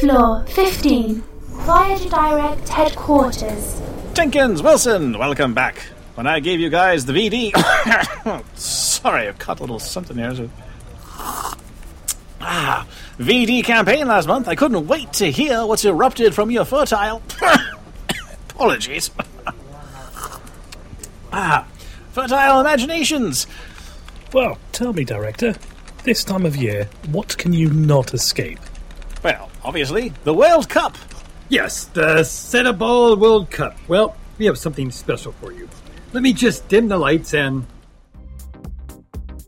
Floor 15, Voyager Direct Headquarters. Jenkins Wilson, welcome back. When I gave you guys the VD... Sorry, I've caught a little something here. So... VD campaign last month. I couldn't wait to hear what's erupted from your fertile... Apologies. Fertile imaginations. Well, tell me, Director, this time of year, what can you not escape? Well, obviously, the World Cup. Yes, the Seteball World Cup. Well, we have something special for you. Let me just dim the lights and...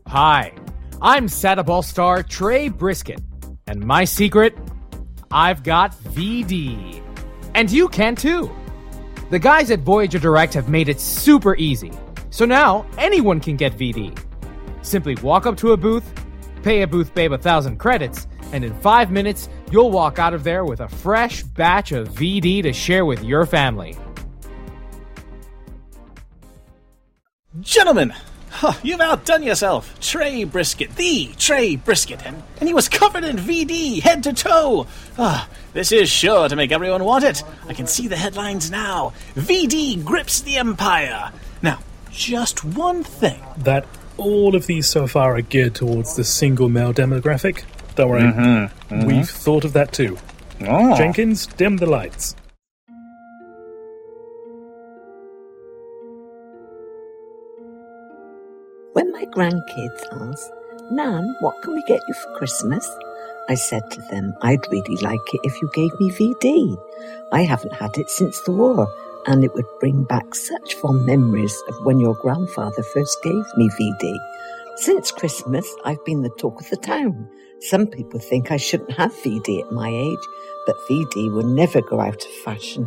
Hi, I'm Seteball star Trey Brisket, and my secret? I've got VD. And you can too. The guys at Voyager Direct have made it super easy. So now, anyone can get VD. Simply walk up to a booth, pay a booth babe 1,000 credits, and in 5 minutes, you'll walk out of there with a fresh batch of VD to share with your family. Gentlemen, you've outdone yourself. Trey Brisket, the Trey Brisket, and he was covered in VD head to toe. This is sure to make everyone want it. I can see the headlines now. VD grips the Empire. Now, just one thing. That all of these so far are geared towards the single male demographic. Don't worry, We've thought of that too. Oh. Jenkins, dim the lights. When my grandkids asked, Nan, what can we get you for Christmas? I said to them, I'd really like it if you gave me VD. I haven't had it since the war, and it would bring back such fond memories of when your grandfather first gave me VD. Since Christmas, I've been the talk of the town. Some people think I shouldn't have VD at my age, but VD will never go out of fashion.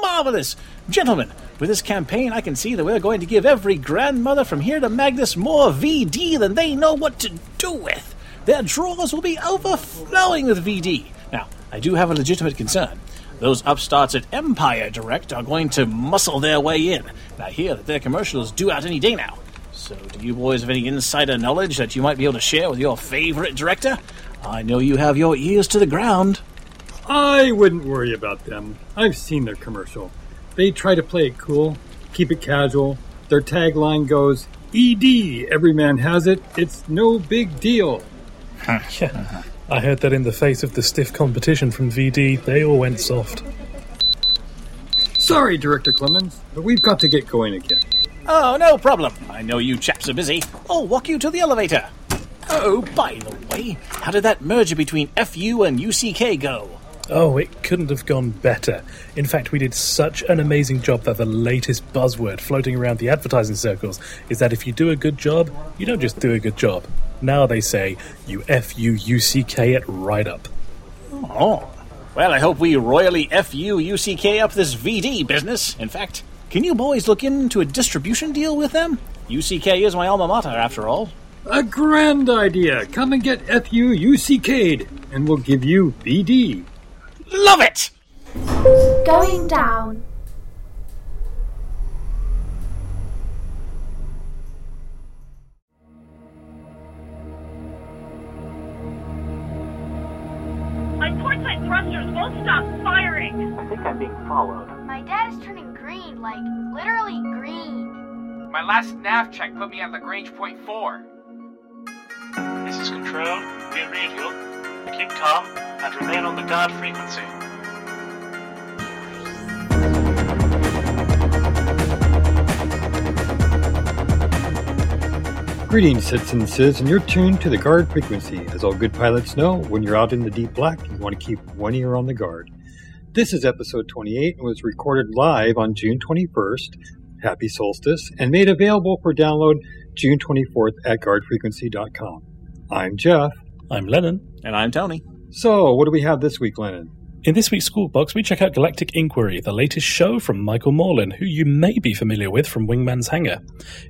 Marvelous! Gentlemen, with this campaign, I can see that we're going to give every grandmother from here to Magnus more VD than they know what to do with. Their drawers will be overflowing with VD. Now, I do have a legitimate concern. Those upstarts at Empire Direct are going to muscle their way in. And I hear that their commercial is due out any day now. So do you boys have any insider knowledge that you might be able to share with your favorite director? I know you have your ears to the ground. I wouldn't worry about them. I've seen their commercial. They try to play it cool, keep it casual. Their tagline goes, ED, every man has it. It's no big deal. Yeah. I heard that in the face of the stiff competition from VD, they all went soft. Sorry, Director Clemens, but we've got to get going again. Oh, no problem. I know you chaps are busy. I'll walk you to the elevator. Oh, by the way, how did that merger between FU and UCK go? Oh, it couldn't have gone better. In fact, we did such an amazing job that the latest buzzword floating around the advertising circles is that if you do a good job, you don't just do a good job. Now they say, you F-U-U-C-K it right up. Oh, well, I hope we royally F-U-U-C-K up this VD business. In fact, can you boys look into a distribution deal with them? UCK is my alma mater, after all. A grand idea. Come and get F-U-U-C-K'd, and we'll give you VD. Love it! Going down. My dad is turning green, like, literally green. My last nav check put me at Lagrange Point 4. This is Control. We read you. Keep calm and remain on the guard frequency. Greetings, citizens, and you're tuned to the guard frequency. As all good pilots know, when you're out in the deep black, you want to keep one ear on the guard. This is episode 28 and was recorded live on June 21st, Happy Solstice, and made available for download June 24th at guardfrequency.com. I'm Jeff. I'm Lennon. And I'm Tony. So, what do we have this week, Lennon? In this week's School Box, we check out Galactic Inquiry, the latest show from Michael Morland, who you may be familiar with from Wingman's Hangar.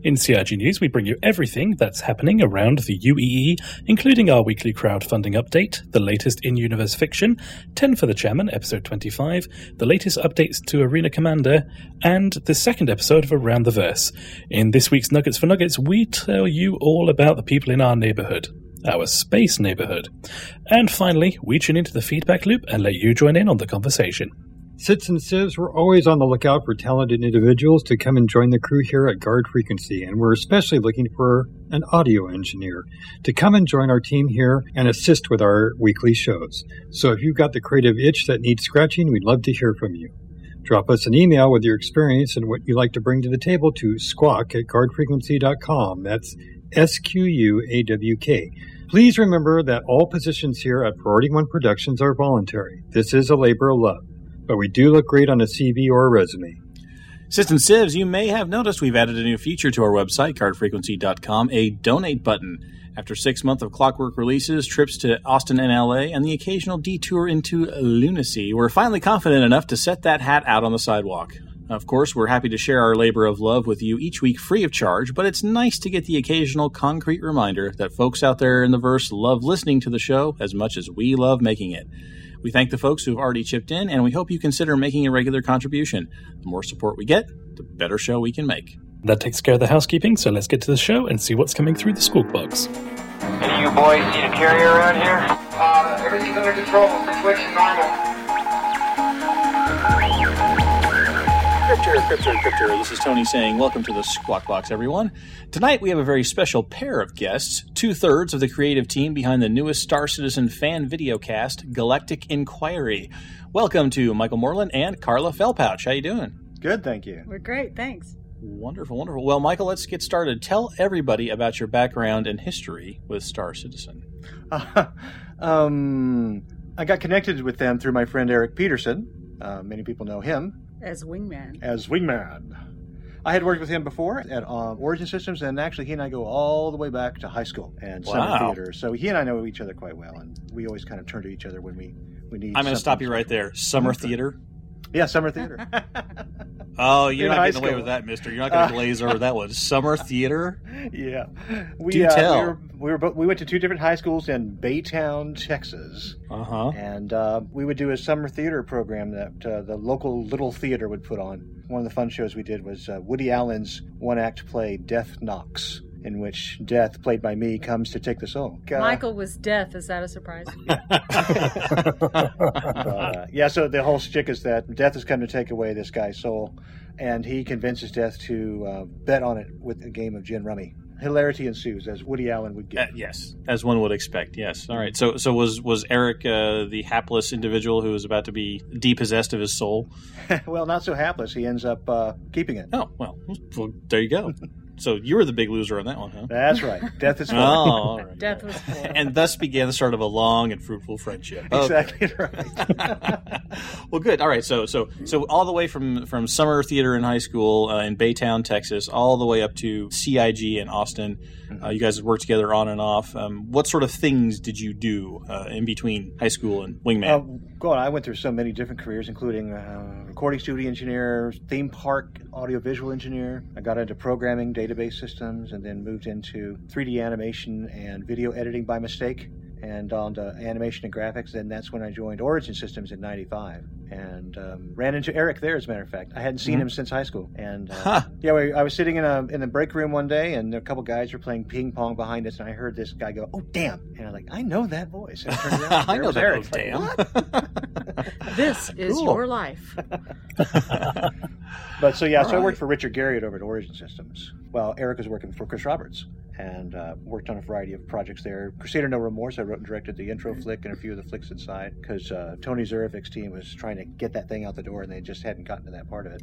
In CIG News, we bring you everything that's happening around the UEE, including our weekly crowdfunding update, the latest in-universe fiction, 10 for the Chairman, episode 25, the latest updates to Arena Commander, and the second episode of Around the Verse. In this week's Nuggets for Nuggets, we tell you all about the people in our neighborhood. Our space neighborhood. And finally, we tune into the feedback loop and let you join in on the conversation. Sits and Sieves, we're always on the lookout for talented individuals to come and join the crew here at Guard Frequency, and we're especially looking for an audio engineer to come and join our team here and assist with our weekly shows. So if you've got the creative itch that needs scratching, we'd love to hear from you. Drop us an email with your experience and what you'd like to bring to the table to squawk@guardfrequency.com. That's SQUAWK. Please remember that all positions here at Priority One Productions are voluntary. This is a labor of love, but we do look great on a CV or a resume. System Sieves, you may have noticed we've added a new feature to our website, guardfrequency.com, a donate button. After 6 months of clockwork releases, trips to Austin and LA, and the occasional detour into lunacy, we're finally confident enough to set that hat out on the sidewalk. Of course, we're happy to share our labor of love with you each week free of charge, but it's nice to get the occasional concrete reminder that folks out there in the verse love listening to the show as much as we love making it. We thank the folks who've already chipped in, and we hope you consider making a regular contribution. The more support we get, the better show we can make. That takes care of the housekeeping, so let's get to the show and see what's coming through the school box. Any of you boys need a carrier around here? Everything's under control. Situation normal. Cryptor. This is Tony saying welcome to the Squawk Box, everyone. Tonight we have a very special pair of guests, 2/3 of the creative team behind the newest Star Citizen fan videocast, Galactic Inquiry. Welcome to Michael Morland and Carla Fellpouch. How you doing? Good, thank you. We're great, thanks. Wonderful, wonderful. Well, Michael, let's get started. Tell everybody about your background and history with Star Citizen. I got connected with them through my friend Eric Peterson. Many people know him. As Wingman. I had worked with him before at Origin Systems, and actually he and I go all the way back to high school and summer theater. So he and I know each other quite well, and we always kind of turn to each other when we need. I'm going to stop you right there. Summer theater? Yeah, summer theater. Oh, you're not getting away with that, mister. You're not going to glaze over that one. Summer theater? Yeah. Do tell. We went to two different high schools in Baytown, Texas. Uh-huh. And we would do a summer theater program that the local little theater would put on. One of the fun shows we did was Woody Allen's one-act play, Death Knocks, in which Death, played by me, comes to take the soul. Michael was deaf. Is that a surprise? So the whole shtick is that Death has come to take away this guy's soul, and he convinces Death to bet on it with a game of gin rummy. Hilarity ensues, as Woody Allen would get. Yes, as one would expect, yes. All right, so was Eric the hapless individual who was about to be depossessed of his soul? Well, not so hapless. He ends up keeping it. Oh, well, there you go. So you were the big loser on that one, huh? That's right. Death is fun. Oh, all right. Death was fun. And thus began the start of a long and fruitful friendship. Exactly right. Well, good. All right. So all the way from summer theater in high school in Baytown, Texas, all the way up to CIG in Austin. You guys worked together on and off. What sort of things did you do in between high school and Wingman? I went through so many different careers, including recording studio engineer, theme park, audiovisual engineer. I got into programming, database systems, and then moved into 3D animation and video editing by mistake, and on to animation and graphics. And that's when I joined Origin Systems in 95 and ran into Eric there, as a matter of fact. I hadn't seen him since high school. And I was sitting in the break room one day, and a couple guys were playing ping pong behind us, and I heard this guy go, "Oh, damn." And I'm like, I know that voice. And I turned around, I know that Eric. Damn. This is cool. Your life. But so I worked for Richard Garriott over at Origin Systems. Well, Eric was working for Chris Roberts, and worked on a variety of projects there. Crusader No Remorse, I wrote and directed the intro flick and a few of the flicks inside, because Tony Zarevik's team was trying to get that thing out the door, and they just hadn't gotten to that part of it.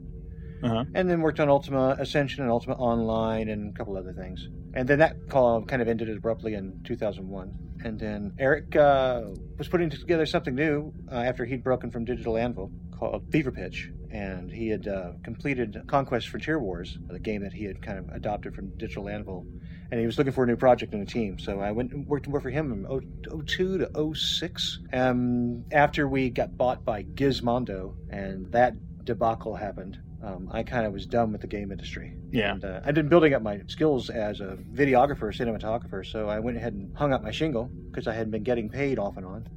Uh-huh. And then worked on Ultima Ascension and Ultima Online and a couple other things. And then that call kind of ended abruptly in 2001. And then Eric was putting together something new after he'd broken from Digital Anvil, called Fever Pitch. And he had completed Conquest Frontier Wars, the game that he had kind of adopted from Digital Anvil, and he was looking for a new project and a team. So I went and worked more for him from 02 to 06. After we got bought by Gizmondo and that debacle happened, I kind of was done with the game industry. Yeah. And I'd been building up my skills as a videographer, cinematographer, so I went ahead and hung up my shingle because I had been getting paid off and on,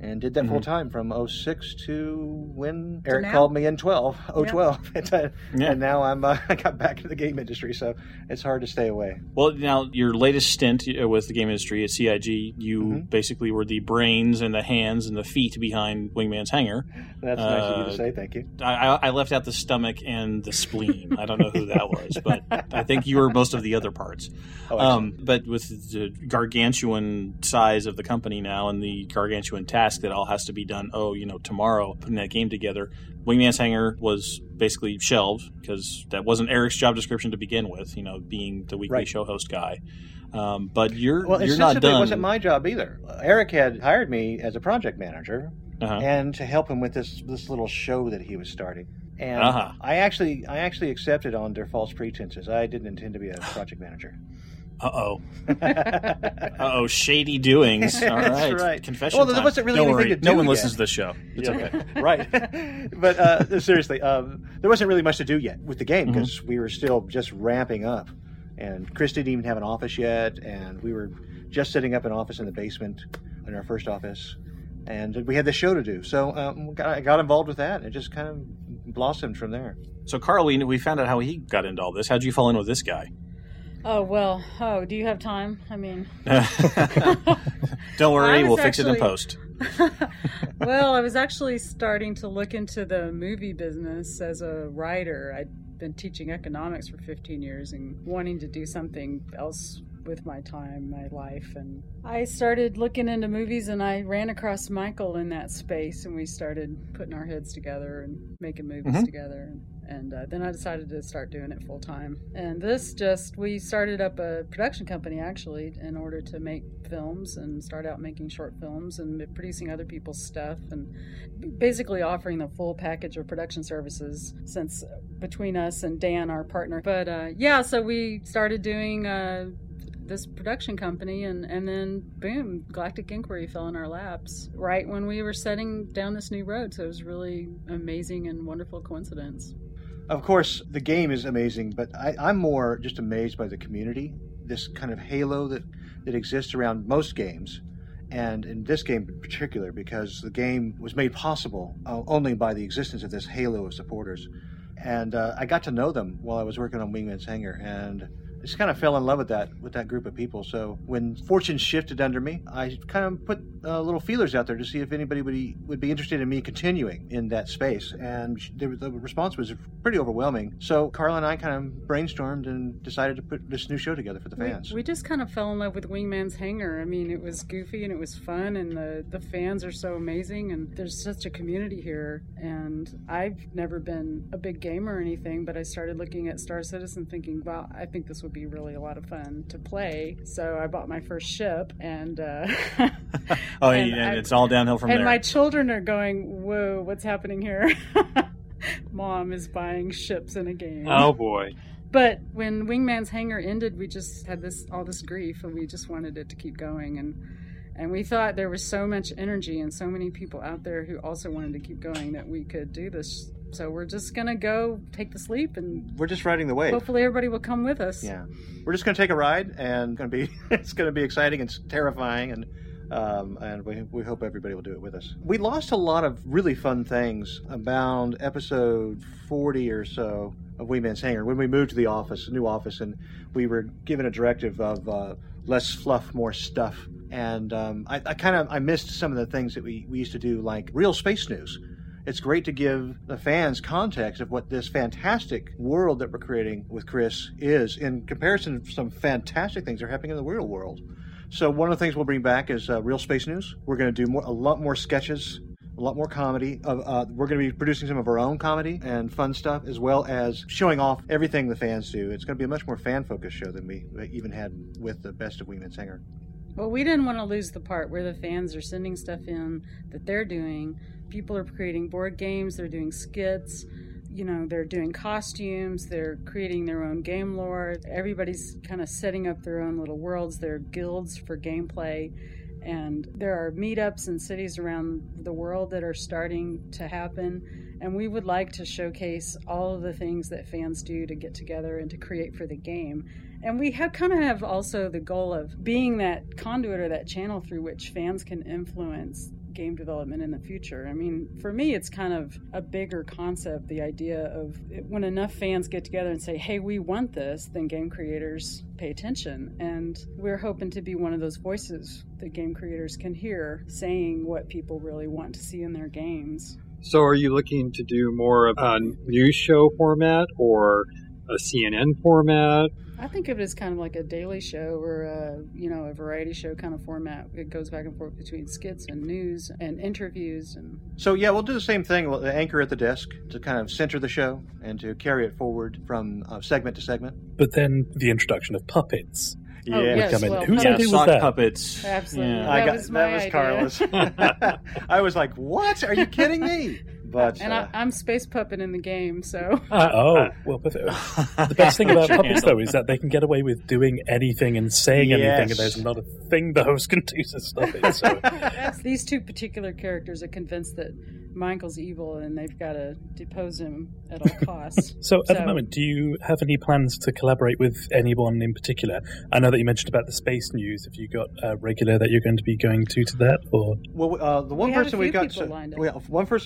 and did that full time from 06 to when Eric called me in 12. And now I got back into the game industry, so it's hard to stay away. Well, now your latest stint with the game industry at CIG, you basically were the brains and the hands and the feet behind Wingman's Hangar. That's nice of you to say, thank you. I left out the stomach and the spleen. I don't know who that was, but I think you were most of the other parts. Oh, but with the gargantuan size of the company now and the gargantuan task that all has to be done, tomorrow, putting that game together. Wingman's Hangar was basically shelved because that wasn't Eric's job description to begin with, being the weekly show host guy. But you're not done. It wasn't my job either. Eric had hired me as a project manager and to help him with this little show that he was starting. And I actually accepted under false pretenses. I didn't intend to be a project manager. Shady doings. All right. That's right. Confession time. There wasn't really anything to do. No one listens to the show. It's okay. Right. But seriously, there wasn't really much to do yet with the game because we were still just ramping up. And Chris didn't even have an office yet. And we were just setting up an office in the basement in our first office. And we had the show to do. So I got involved with that. It just kind of blossomed from there. So, Carl, we found out how he got into all this. How'd you fall in with this guy? Oh, do you have time? I mean... Don't worry, we'll fix it in post. I was actually starting to look into the movie business as a writer. I'd been teaching economics for 15 years and wanting to do something else with my time, my life. And I started looking into movies, and I ran across Michael in that space, and we started putting our heads together and making movies together. And then I decided to start doing it full time. And we started up a production company, actually, in order to make films and start out making short films and producing other people's stuff and basically offering the full package of production services since between us and Dan, our partner. But so we started doing this production company and then boom, Galactic Inquiry fell in our laps right when we were setting down this new road. So it was really amazing and wonderful coincidence. Of course, the game is amazing, but I'm more just amazed by the community, this kind of halo that exists around most games, and in this game in particular, because the game was made possible only by the existence of this halo of supporters. And I got to know them while I was working on Wingman's Hangar, and just kind of fell in love with that group of people. So when fortune shifted under me, I kind of put little feelers out there to see if anybody would be interested in me continuing in that space. And the response was pretty overwhelming. So Carla and I kind of brainstormed and decided to put this new show together for the fans. We just kind of fell in love with Wingman's Hangar. I mean, it was goofy and it was fun, and the fans are so amazing, and there's such a community here. And I've never been a big gamer or anything, but I started looking at Star Citizen thinking, wow, I think this would be really a lot of fun to play. So I bought my first ship, and it's all downhill from there. And my children are going, whoa, what's happening here? Mom is buying ships in a game. Oh boy. But when Wingman's Hangar ended, we just had all this grief, and we just wanted it to keep going. And we thought there was so much energy and so many people out there who also wanted to keep going that we could do this. So we're just going to go take this leap, and we're just riding the wave. Hopefully everybody will come with us. Yeah. We're just going to take a ride, and it's going to be exciting and terrifying, and we hope everybody will do it with us. We lost a lot of really fun things about episode 40 or so of Wingman's Hangar when we moved to the new office, and we were given a directive of less fluff, more stuff. And I missed some of the things that we used to do, like real space news. It's great to give the fans context of what this fantastic world that we're creating with Chris is in comparison to some fantastic things that are happening in the real world. So one of the things we'll bring back is real space news. We're going to do a lot more sketches, a lot more comedy. We're going to be producing some of our own comedy and fun stuff, as well as showing off everything the fans do. It's going to be a much more fan-focused show than we even had with the Best of Wingman's Hangar. Well, we didn't want to lose the part where the fans are sending stuff in that they're doing. People are creating board games, they're doing skits. you know, they're doing costumes, they're creating their own game lore. Everybody's kind of setting up their own little worlds, their guilds for gameplay. And there are meetups in cities around the world that are starting to happen. And we would like to showcase all of the things that fans do to get together and to create for the game. And we have kind of have also the goal of being that conduit or that channel through which fans can influence game development in the future. I mean, for me, it's kind of a bigger concept, the idea of when enough fans get together and say, hey, we want this, then game creators pay attention. And we're hoping to be one of those voices that game creators can hear saying what people really want to see in their games. So are you looking to do more of a news show format or a CNN format? I think of it as kind of like a daily show or a variety show kind of format. It goes back and forth between skits and news and interviews. And so, yeah, we'll do the same thing. We'll anchor at the desk to kind of center the show and to carry it forward from segment to segment. But then the introduction of puppets. Oh, yeah, yes, well, who's puppets. Yeah, sock that? Puppets. Absolutely. Yeah. That was Carla's. I was like, what? Are you kidding me? But, and I'm space puppet in the game, so... well, perfect. The best thing about puppets, though, is that they can get away with doing anything and saying anything, and there's not a thing the host can do to stop it. So. These two particular characters are convinced that Michael's evil, and they've got to depose him at all costs. So at the moment, do you have any plans to collaborate with anyone in particular? I know that you mentioned about the space news. Have you got a regular that you're going to be going to that? Or well, one person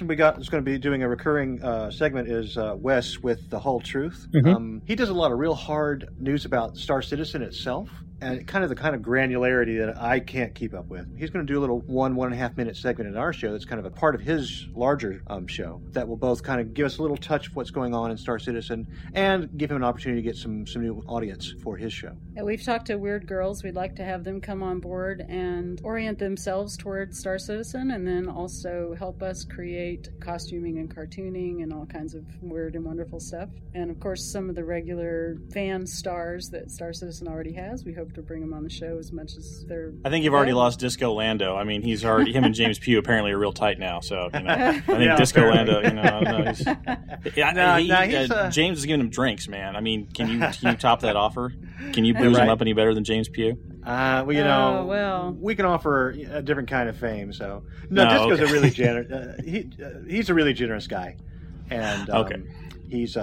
we got is going to be doing a recurring segment is Wes with The Whole Truth. Mm-hmm. He does a lot of real hard news about Star Citizen itself. And kind of the kind of granularity that I can't keep up with. He's going to do a little 1.5 minute segment in our show that's kind of a part of his larger show that will both kind of give us a little touch of what's going on in Star Citizen and give him an opportunity to get some new audience for his show. And we've talked to Weird Girls. We'd like to have them come on board and orient themselves towards Star Citizen and then also help us create costuming and cartooning and all kinds of weird and wonderful stuff. And, of course, some of the regular fan stars that Star Citizen already has, we hope to bring him on the show as much as they're... I think you've already lost Disco Lando. I mean, he's already... Him and James Pugh apparently are real tight now, so, you know. I think Disco Lando, you know, I don't know. James is giving him drinks, man. I mean, can you top that offer? Can you booze him up any better than James Pugh? We can offer a different kind of fame, so... Disco's a really generous... he's a really generous guy. And he's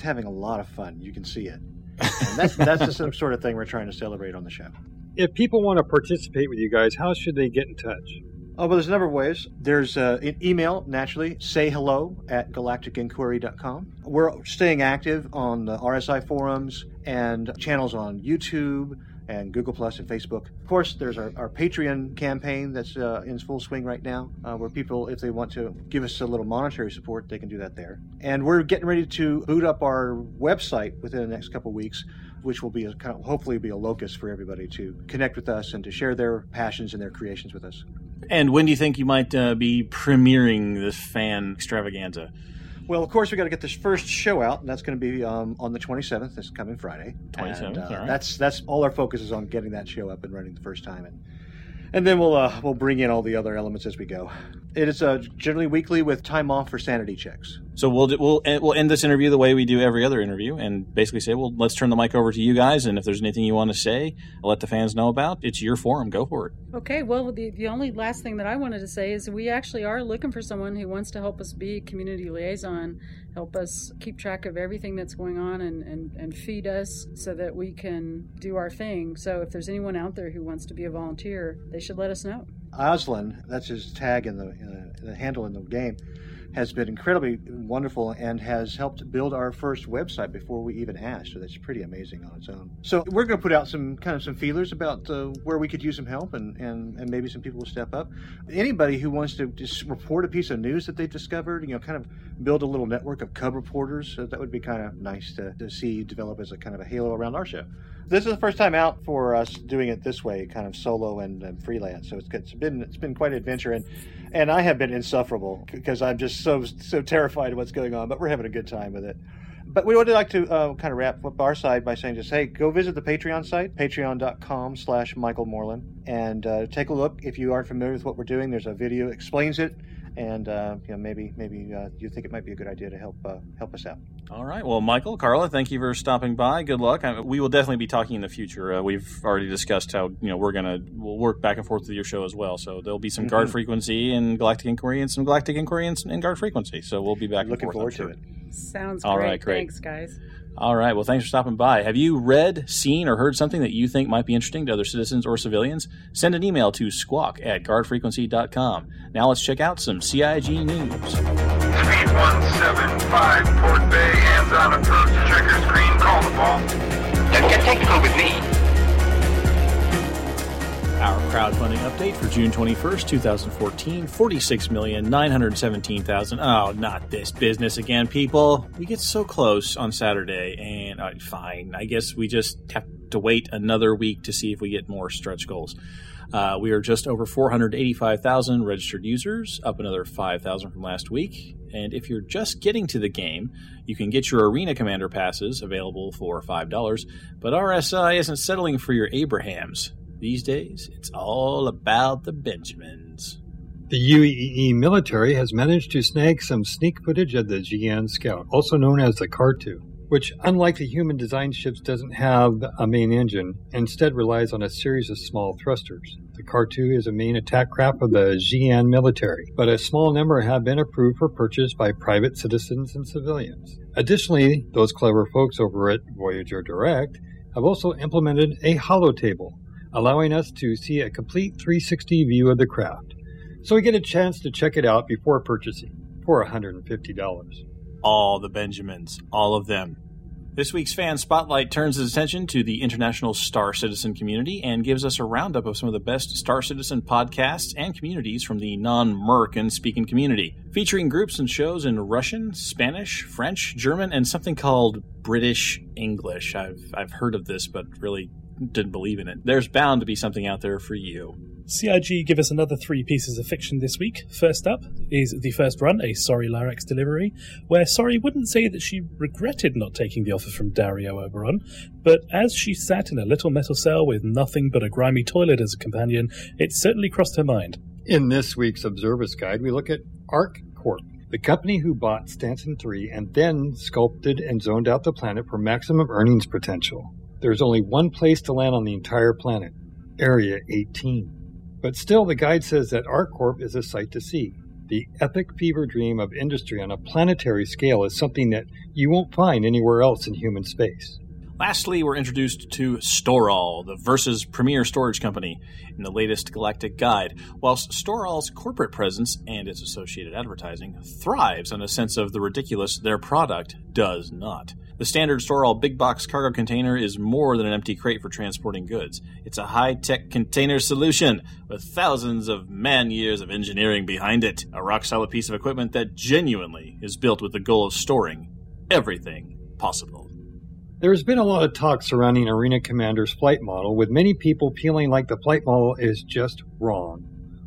having a lot of fun. You can see it. And that's the sort of thing we're trying to celebrate on the show. If people want to participate with you guys, how should they get in touch? Oh, well, there's a number of ways. There's an email, naturally, sayhello@galacticinquiry.com. We're staying active on the RSI forums and channels on YouTube and Google Plus and Facebook. Of course, there's our Patreon campaign that's in full swing right now, where people, if they want to give us a little monetary support, they can do that there. And we're getting ready to boot up our website within the next couple of weeks, which will be hopefully a locus for everybody to connect with us and to share their passions and their creations with us. And when do you think you might be premiering this fan extravaganza? Well, of course, we've got to get this first show out, and that's going to be on the 27th, this coming Friday. 27th, all right. That's all our focus is on getting that show up and running the first time, and then we'll bring in all the other elements as we go. It is generally weekly with time off for sanity checks. So we'll end this interview the way we do every other interview, and basically say, well, let's turn the mic over to you guys, and if there's anything you want to say, let the fans know about. It's your forum. Go for it. Okay. Well, the only last thing that I wanted to say is we actually are looking for someone who wants to help us be community liaison, help us keep track of everything that's going on, and feed us so that we can do our thing. So if there's anyone out there who wants to be a volunteer, they should let us know. Oslin, that's his tag in the handle in the game, has been incredibly wonderful and has helped build our first website before we even asked, so that's pretty amazing on its own. So we're going to put out some feelers about where we could use some help, and maybe some people will step up. Anybody who wants to just report a piece of news that they've discovered, you know, kind of build a little network of cub reporters, so that would be kind of nice to see develop as a kind of a halo around our show. This is the first time out for us doing it this way, kind of solo and freelance. So it's been quite an adventure, and I have been insufferable because I'm just so terrified of what's going on. But we're having a good time with it. But we would like to kind of wrap up our side by saying just, hey, go visit the Patreon site, patreon.com/Michael Morland, and take a look. If you aren't familiar with what we're doing, there's a video that explains it. and you know, maybe you think it might be a good idea to help us out. All right. Well, Michael, Carla, thank you for stopping by. Good luck. We will definitely be talking in the future. We've already discussed how we'll work back and forth with your show as well. So there'll be some Guard Frequency and Galactic Inquiry, and some Galactic Inquiry and Guard Frequency. So we'll be back. Looking forward to it. Sounds all great. Right, great. Thanks, guys. All right. Well, thanks for stopping by. Have you read, seen, or heard something that you think might be interesting to other citizens or civilians? Send an email to squawk@guardfrequency.com. Now let's check out some CIG news. 3175 Port Bay, hands on approach, trigger screen, call the ball. Don't get technical with me. Our crowdfunding update for June 21st, 2014, $46,917,000. Oh, not this business again, people. We get so close on Saturday, and fine. I guess we just have to wait another week to see if we get more stretch goals. We are just over 485,000 registered users, up another 5,000 from last week. And if you're just getting to the game, you can get your Arena Commander passes available for $5. But RSI isn't settling for your Abrahams. These days, it's all about the Benjamins. The UEE military has managed to snag some sneak footage of the Xi'an scout, also known as the Cartu, which, unlike the human-designed ships, doesn't have a main engine, instead relies on a series of small thrusters. The Cartu is a main attack craft of the Xi'an military, but a small number have been approved for purchase by private citizens and civilians. Additionally, those clever folks over at Voyager Direct have also implemented a holotable, allowing us to see a complete 360 view of the craft, so we get a chance to check it out before purchasing for $150. All the Benjamins, all of them. This week's Fan Spotlight turns its attention to the international Star Citizen community and gives us a roundup of some of the best Star Citizen podcasts and communities from the non-Merkin-speaking community, featuring groups and shows in Russian, Spanish, French, German, and something called British English. I've heard of this, but really didn't believe in it. There's bound to be something out there for you. CIG give us another three pieces of fiction this week. First up is The First Run, a Sorry Lyrax delivery, where Sorry wouldn't say that she regretted not taking the offer from Dario Oberon, but as she sat in a little metal cell with nothing but a grimy toilet as a companion, it certainly crossed her mind. In this week's Observer's Guide, we look at ArcCorp, the company who bought Stanton 3 and then sculpted and zoned out the planet for maximum earnings potential. There's only one place to land on the entire planet, Area 18. But still, the guide says that ArcCorp is a sight to see. The epic fever dream of industry on a planetary scale is something that you won't find anywhere else in human space. Lastly, we're introduced to Storall, the Verse's premier storage company, in the latest Galactic Guide, whilst Storall's corporate presence and its associated advertising thrives on a sense of the ridiculous their product does not. The standard Storall big box cargo container is more than an empty crate for transporting goods. It's a high-tech container solution with thousands of man-years of engineering behind it. A rock-solid piece of equipment that genuinely is built with the goal of storing everything possible. There has been a lot of talk surrounding Arena Commander's flight model, with many people feeling like the flight model is just wrong.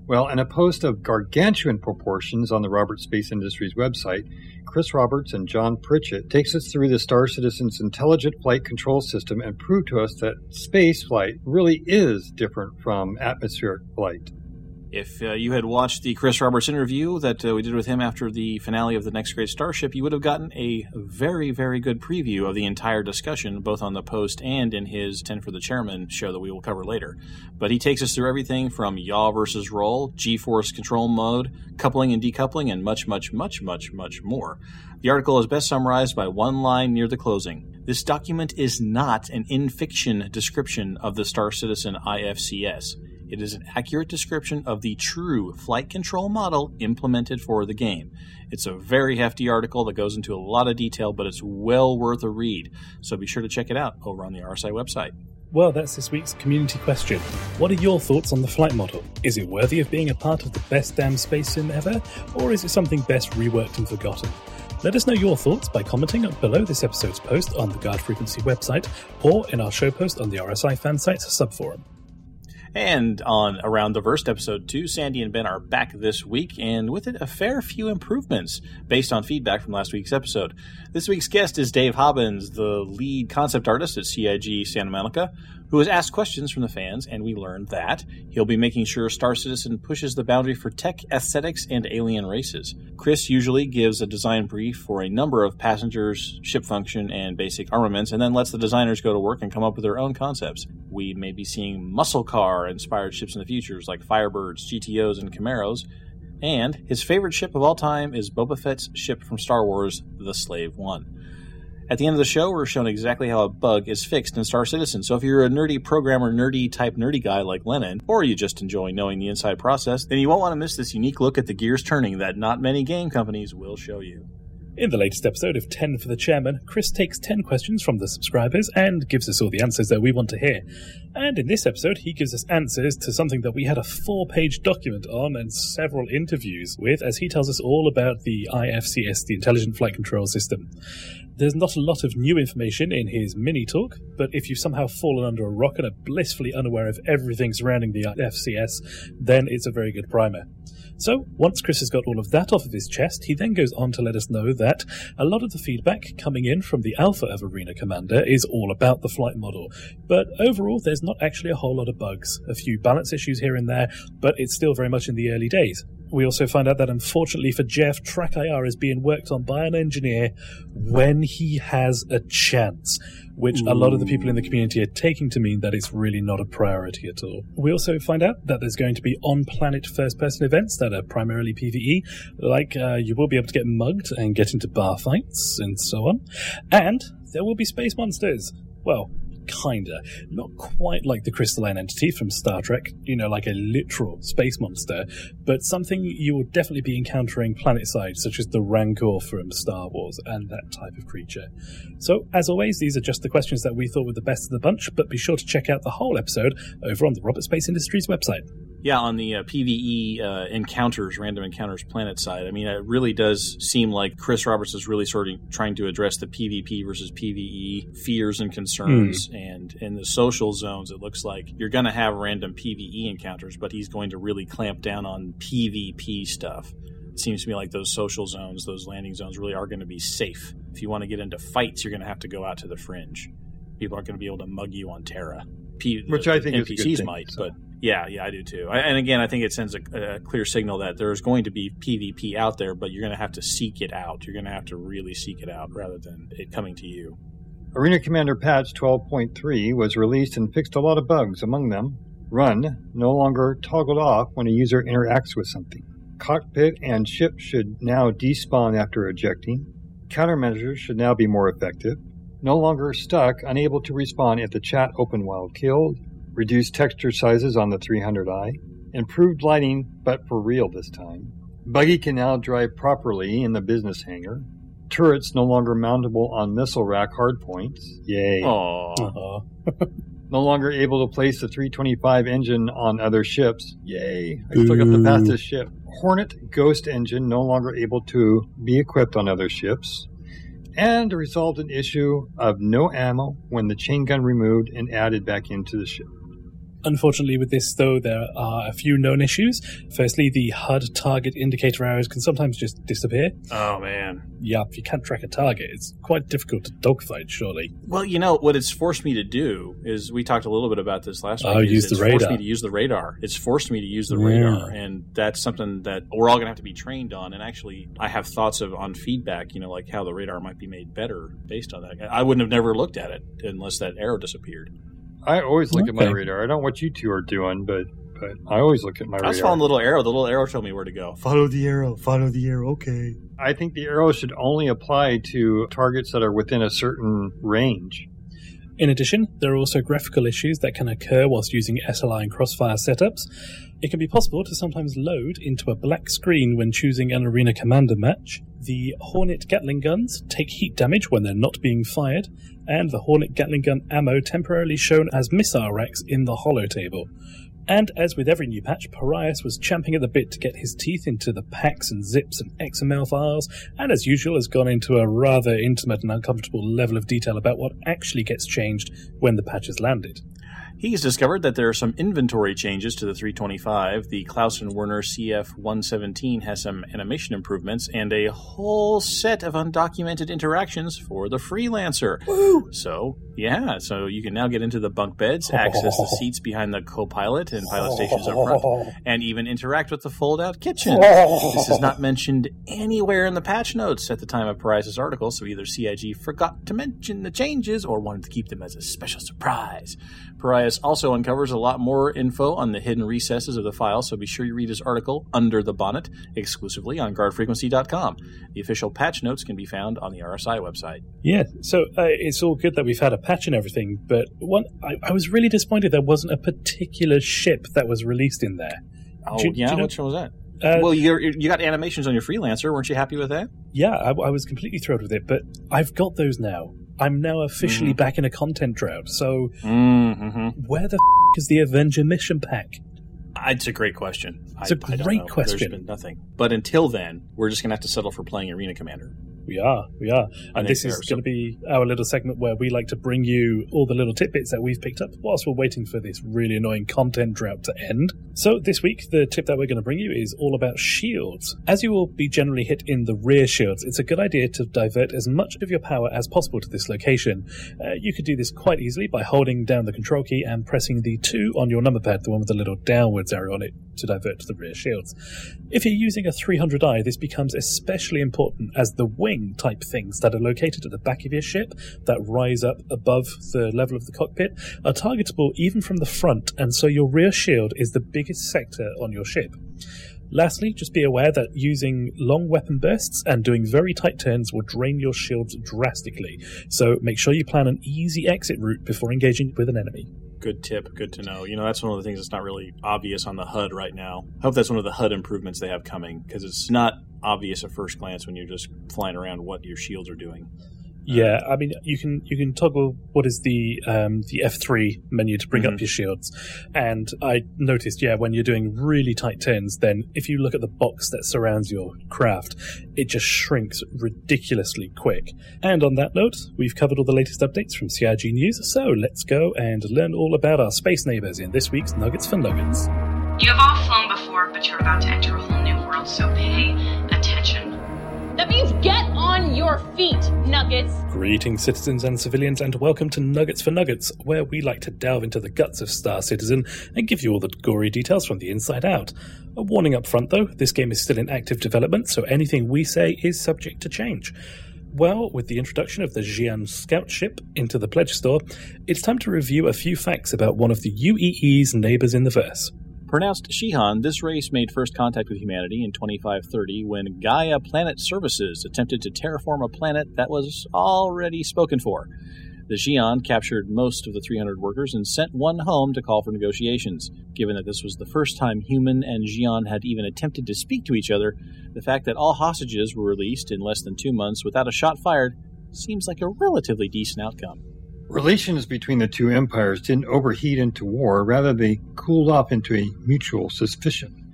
Well, in a post of gargantuan proportions on the Roberts Space Industries website, Chris Roberts and John Pritchett takes us through the Star Citizen's Intelligent Flight Control System and prove to us that space flight really is different from atmospheric flight. If you had watched the Chris Roberts interview that we did with him after the finale of The Next Great Starship, you would have gotten a very, very good preview of the entire discussion, both on the post and in his 10 for the Chairman show that we will cover later. But he takes us through everything from yaw versus roll, G-force control mode, coupling and decoupling, and much, much, much, much, much more. The article is best summarized by one line near the closing. This document is not an in-fiction description of the Star Citizen IFCS. It is an accurate description of the true flight control model implemented for the game. It's a very hefty article that goes into a lot of detail, but it's well worth a read. So be sure to check it out over on the RSI website. Well, that's this week's community question. What are your thoughts on the flight model? Is it worthy of being a part of the best damn space sim ever? Or is it something best reworked and forgotten? Let us know your thoughts by commenting below this episode's post on the Guard Frequency website or in our show post on the RSI fansite's subforum. And on Around the Verse, Episode 2, Sandy and Ben are back this week, and with it, a fair few improvements based on feedback from last week's episode. This week's guest is Dave Hobbins, the lead concept artist at CIG Santa Monica, who has asked questions from the fans, and we learned that he'll be making sure Star Citizen pushes the boundary for tech, aesthetics, and alien races. Chris usually gives a design brief for a number of passengers, ship function, and basic armaments, and then lets the designers go to work and come up with their own concepts. We may be seeing muscle car-inspired ships in the futures like Firebirds, GTOs, and Camaros. And his favorite ship of all time is Boba Fett's ship from Star Wars, the Slave One. At the end of the show, we're shown exactly how a bug is fixed in Star Citizen, so if you're a nerdy programmer, nerdy-type nerdy guy like Lennon, or you just enjoy knowing the inside process, then you won't want to miss this unique look at the gears turning that not many game companies will show you. In the latest episode of 10 for the Chairman, Chris takes 10 questions from the subscribers and gives us all the answers that we want to hear. And in this episode, he gives us answers to something that we had a 4-page document on and several interviews with, as he tells us all about the IFCS, the Intelligent Flight Control System. There's not a lot of new information in his mini-talk, but if you've somehow fallen under a rock and are blissfully unaware of everything surrounding the IFCS, then it's a very good primer. So, once Chris has got all of that off of his chest, he then goes on to let us know that a lot of the feedback coming in from the alpha of Arena Commander is all about the flight model. But overall, there's not actually a whole lot of bugs. A few balance issues here and there, but it's still very much in the early days. We also find out that, unfortunately for Jeff, Track IR is being worked on by an engineer when he has a chance, which a lot of the people in the community are taking to mean that it's really not a priority at all. We also find out that there's going to be on-planet first-person events that are primarily PvE, like you will be able to get mugged and get into bar fights and so on. And there will be space monsters. Well, kinda. Not quite like the crystalline entity from Star Trek, you know, like a literal space monster, but something you will definitely be encountering planetside, such as the Rancor from Star Wars and that type of creature. So, as always, these are just the questions that we thought were the best of the bunch, but be sure to check out the whole episode over on the Roberts Space Industries website. Yeah, on the PvE encounters, random encounters planet side, I mean, it really does seem like Chris Roberts is really sort of trying to address the PvP versus PvE fears and concerns. And in the social zones, it looks like you're going to have random PvE encounters, but he's going to really clamp down on PvP stuff. It seems to me like those social zones, those landing zones really are going to be safe. If you want to get into fights, you're going to have to go out to the fringe. People aren't going to be able to mug you on Terra. Which I think NPCs is a good thing, might, so. But... Yeah, I do too. And again, I think it sends a clear signal that there's going to be PvP out there, but you're going to have to seek it out. You're going to have to really seek it out rather than it coming to you. Arena Commander Patch 12.3 was released and fixed a lot of bugs, among them Run, no longer toggled off when a user interacts with something. Cockpit and ship should now despawn after ejecting. Countermeasures should now be more effective. No longer stuck, unable to respawn if the chat opened while killed. Reduced texture sizes on the 300i, improved lighting, but for real this time. Buggy can now drive properly in the business hangar. Turrets no longer mountable on missile rack hardpoints. Yay. Aww. No longer able to place the 325 engine on other ships. Yay. I still got the fastest ship. Hornet Ghost engine no longer able to be equipped on other ships. And resolved an issue of no ammo when the chain gun removed and added back into the ship. Unfortunately with this, though, there are a few known issues. Firstly, the HUD target indicator arrows can sometimes just disappear. Oh, man. Yeah, if you can't track a target, it's quite difficult to dogfight, surely. Well, you know, what it's forced me to do is, we talked a little bit about this last week. It's forced me to use the radar, and that's something that we're all going to have to be trained on, and actually I have thoughts on feedback, you know, like how the radar might be made better based on that. I wouldn't have never looked at it unless that arrow disappeared. I always look at my radar. I don't know what you two are doing, but I always look at my radar. I was following the little arrow. The little arrow told me where to go. Follow the arrow. Okay. I think the arrow should only apply to targets that are within a certain range. In addition, there are also graphical issues that can occur whilst using SLI and Crossfire setups. It can be possible to sometimes load into a black screen when choosing an Arena Commander match. The Hornet Gatling guns take heat damage when they're not being fired, and the Hornet Gatling gun ammo temporarily shown as missile racks in the holo table. And as with every new patch, Parias was champing at the bit to get his teeth into the packs and zips and XML files, and as usual has gone into a rather intimate and uncomfortable level of detail about what actually gets changed when the patch has landed. He's discovered that there are some inventory changes to the 325, the Klaus & Werner CF-117 has some animation improvements, and a whole set of undocumented interactions for the Freelancer. Woo! So you can now get into the bunk beds, access the seats behind the co-pilot and pilot stations up front, and even interact with the fold-out kitchen. This is not mentioned anywhere in the patch notes at the time of Pariah's article, so either CIG forgot to mention the changes or wanted to keep them as a special surprise. Pariah also uncovers a lot more info on the hidden recesses of the file, so be sure you read his article, Under the Bonnet, exclusively on guardfrequency.com. The official patch notes can be found on the RSI website. Yeah, so it's all good that we've had a patch and everything, but I was really disappointed there wasn't a particular ship that was released in there. Oh, do you know? Which one was that? You got animations on your Freelancer. Weren't you happy with that? Yeah, I was completely thrilled with it, but I've got those now. I'm now officially back in a content drought, so where the f*** is the Avenger Mission Pack? It's a great question. It's a great question. There's been nothing. But until then, we're just going to have to settle for playing Arena Commander. We are. And this is going to be our little segment where we like to bring you all the little tidbits that we've picked up whilst we're waiting for this really annoying content drought to end. So this week, the tip that we're going to bring you is all about shields. As you will be generally hit in the rear shields, it's a good idea to divert as much of your power as possible to this location. You could do this quite easily by holding down the control key and pressing the 2 on your number pad, the one with the little downwards arrow on it, to divert to the rear shields. If you're using a 300i, this becomes especially important as the wing type things that are located at the back of your ship that rise up above the level of the cockpit are targetable even from the front, and so your rear shield is the biggest sector on your ship. Lastly, just be aware that using long weapon bursts and doing very tight turns will drain your shields drastically, so make sure you plan an easy exit route before engaging with an enemy. Good tip. Good to know. You know, that's one of the things that's not really obvious on the HUD right now. I hope that's one of the HUD improvements they have coming, because it's not obvious at first glance when you're just flying around what your shields are doing. Yeah, I mean, you can toggle what is the F3 menu to bring up your shields. And I noticed, when you're doing really tight turns, then if you look at the box that surrounds your craft, it just shrinks ridiculously quick. And on that note, we've covered all the latest updates from CIG News, so let's go and learn all about our space neighbours in this week's Nuggets for Nuggets. You have all flown before, but you're about to enter a whole new world, so pay attention. That means get on your feet, Nuggets! Greetings, citizens and civilians, and welcome to Nuggets for Nuggets, where we like to delve into the guts of Star Citizen and give you all the gory details from the inside out. A warning up front, though, this game is still in active development, so anything we say is subject to change. Well, with the introduction of the Xi'an scout ship into the pledge store, it's time to review a few facts about one of the UEE's neighbours in the verse. Pronounced Xi'an, this race made first contact with humanity in 2530 when Gaia Planet Services attempted to terraform a planet that was already spoken for. The Xi'an captured most of the 300 workers and sent one home to call for negotiations. Given that this was the first time human and Xi'an had even attempted to speak to each other, the fact that all hostages were released in less than 2 months without a shot fired seems like a relatively decent outcome. Relations between the two empires didn't overheat into war, rather they cooled off into a mutual suspicion.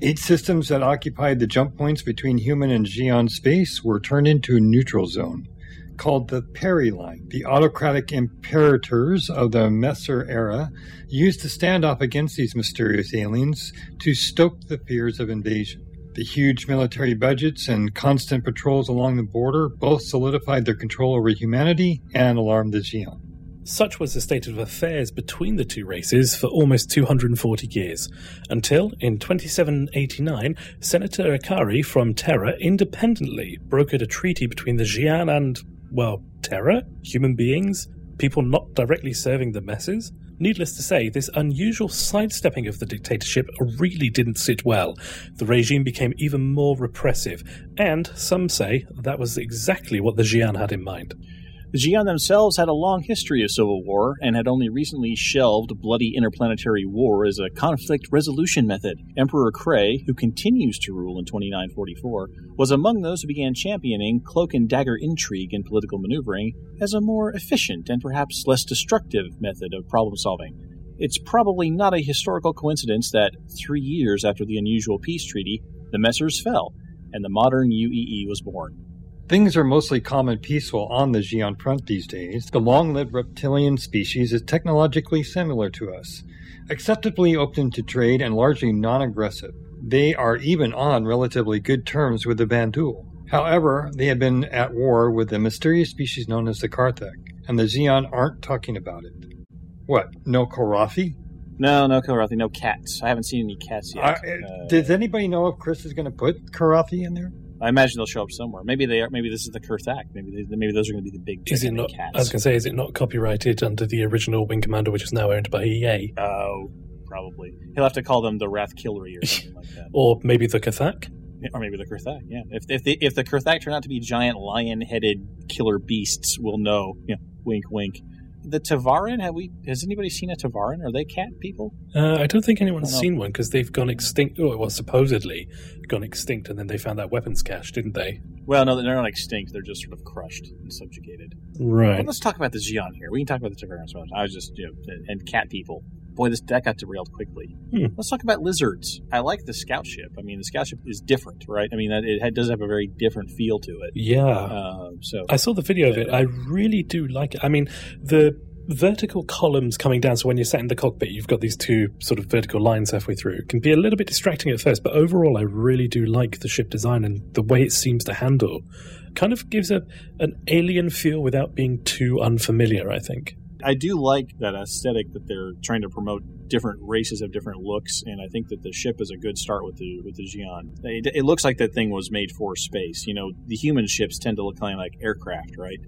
8 systems that occupied the jump points between human and Xi'an space were turned into a neutral zone, called the Peri Line. The autocratic imperators of the Messer era used the standoff against these mysterious aliens to stoke the fears of invasion. The huge military budgets and constant patrols along the border both solidified their control over humanity and alarmed the Xi'an. Such was the state of affairs between the two races for almost 240 years, until, in 2789, Senator Ikari from Terra independently brokered a treaty between the Xi'an and, well, Terra? Human beings? People not directly serving the messes? Needless to say, this unusual sidestepping of the dictatorship really didn't sit well. The regime became even more repressive, and some say that was exactly what the Xi'an had in mind. The Xi'an themselves had a long history of civil war and had only recently shelved bloody interplanetary war as a conflict resolution method. Emperor Kray, who continues to rule in 2944, was among those who began championing cloak-and-dagger intrigue and political maneuvering as a more efficient and perhaps less destructive method of problem-solving. It's probably not a historical coincidence that 3 years after the unusual peace treaty, the Messers fell, and the modern UEE was born. Things are mostly calm and peaceful on the Xi'an front these days. The long-lived reptilian species is technologically similar to us, acceptably open to trade and largely non-aggressive. They are even on relatively good terms with the Bandul. However, they have been at war with the mysterious species known as the Karthak, and the Xi'an aren't talking about it. What, no Korathi? No Karathi, no cats. I haven't seen any cats yet. Does anybody know if Chris is going to put Karathi in there? I imagine they'll show up somewhere. Maybe they are. Maybe this is the Kurthak. Maybe those are going to be the big cats. I was going to say, is it not copyrighted under the original Wing Commander, which is now owned by EA? Oh, probably. He'll have to call them the Wrath Killery or something like that. Or maybe the Kurthak. Or maybe the Kurthak, yeah. If the Kurthak turn out to be giant lion-headed killer beasts, we'll know. Yeah, wink, wink. The Tavaran, has anybody seen a Tavaran? Are they cat people? I don't think anyone's seen one because they've gone extinct. Oh, well, supposedly gone extinct, and then they found that weapons cache, didn't they? Well, no, they're not extinct. They're just sort of crushed and subjugated. Right. Well, let's talk about the Xi'an here. We can talk about the Tavaran. And cat people. Boy, that got derailed quickly. Let's talk about lizards. I like the scout ship. I mean, the scout ship is different, right? I mean, it does have a very different feel to it. Yeah. So I saw the video of it. I really do like it. I mean, the vertical columns coming down, so when you're sat in the cockpit, you've got these two sort of vertical lines halfway through. It can be a little bit distracting at first, but overall, I really do like the ship design and the way it seems to handle. Kind of gives an alien feel without being too unfamiliar, I think. I do like that aesthetic that they're trying to promote. Different races have different looks, and I think that the ship is a good start with the Xi'an. It looks like that thing was made for space. You know, the human ships tend to look kind of like aircraft, right?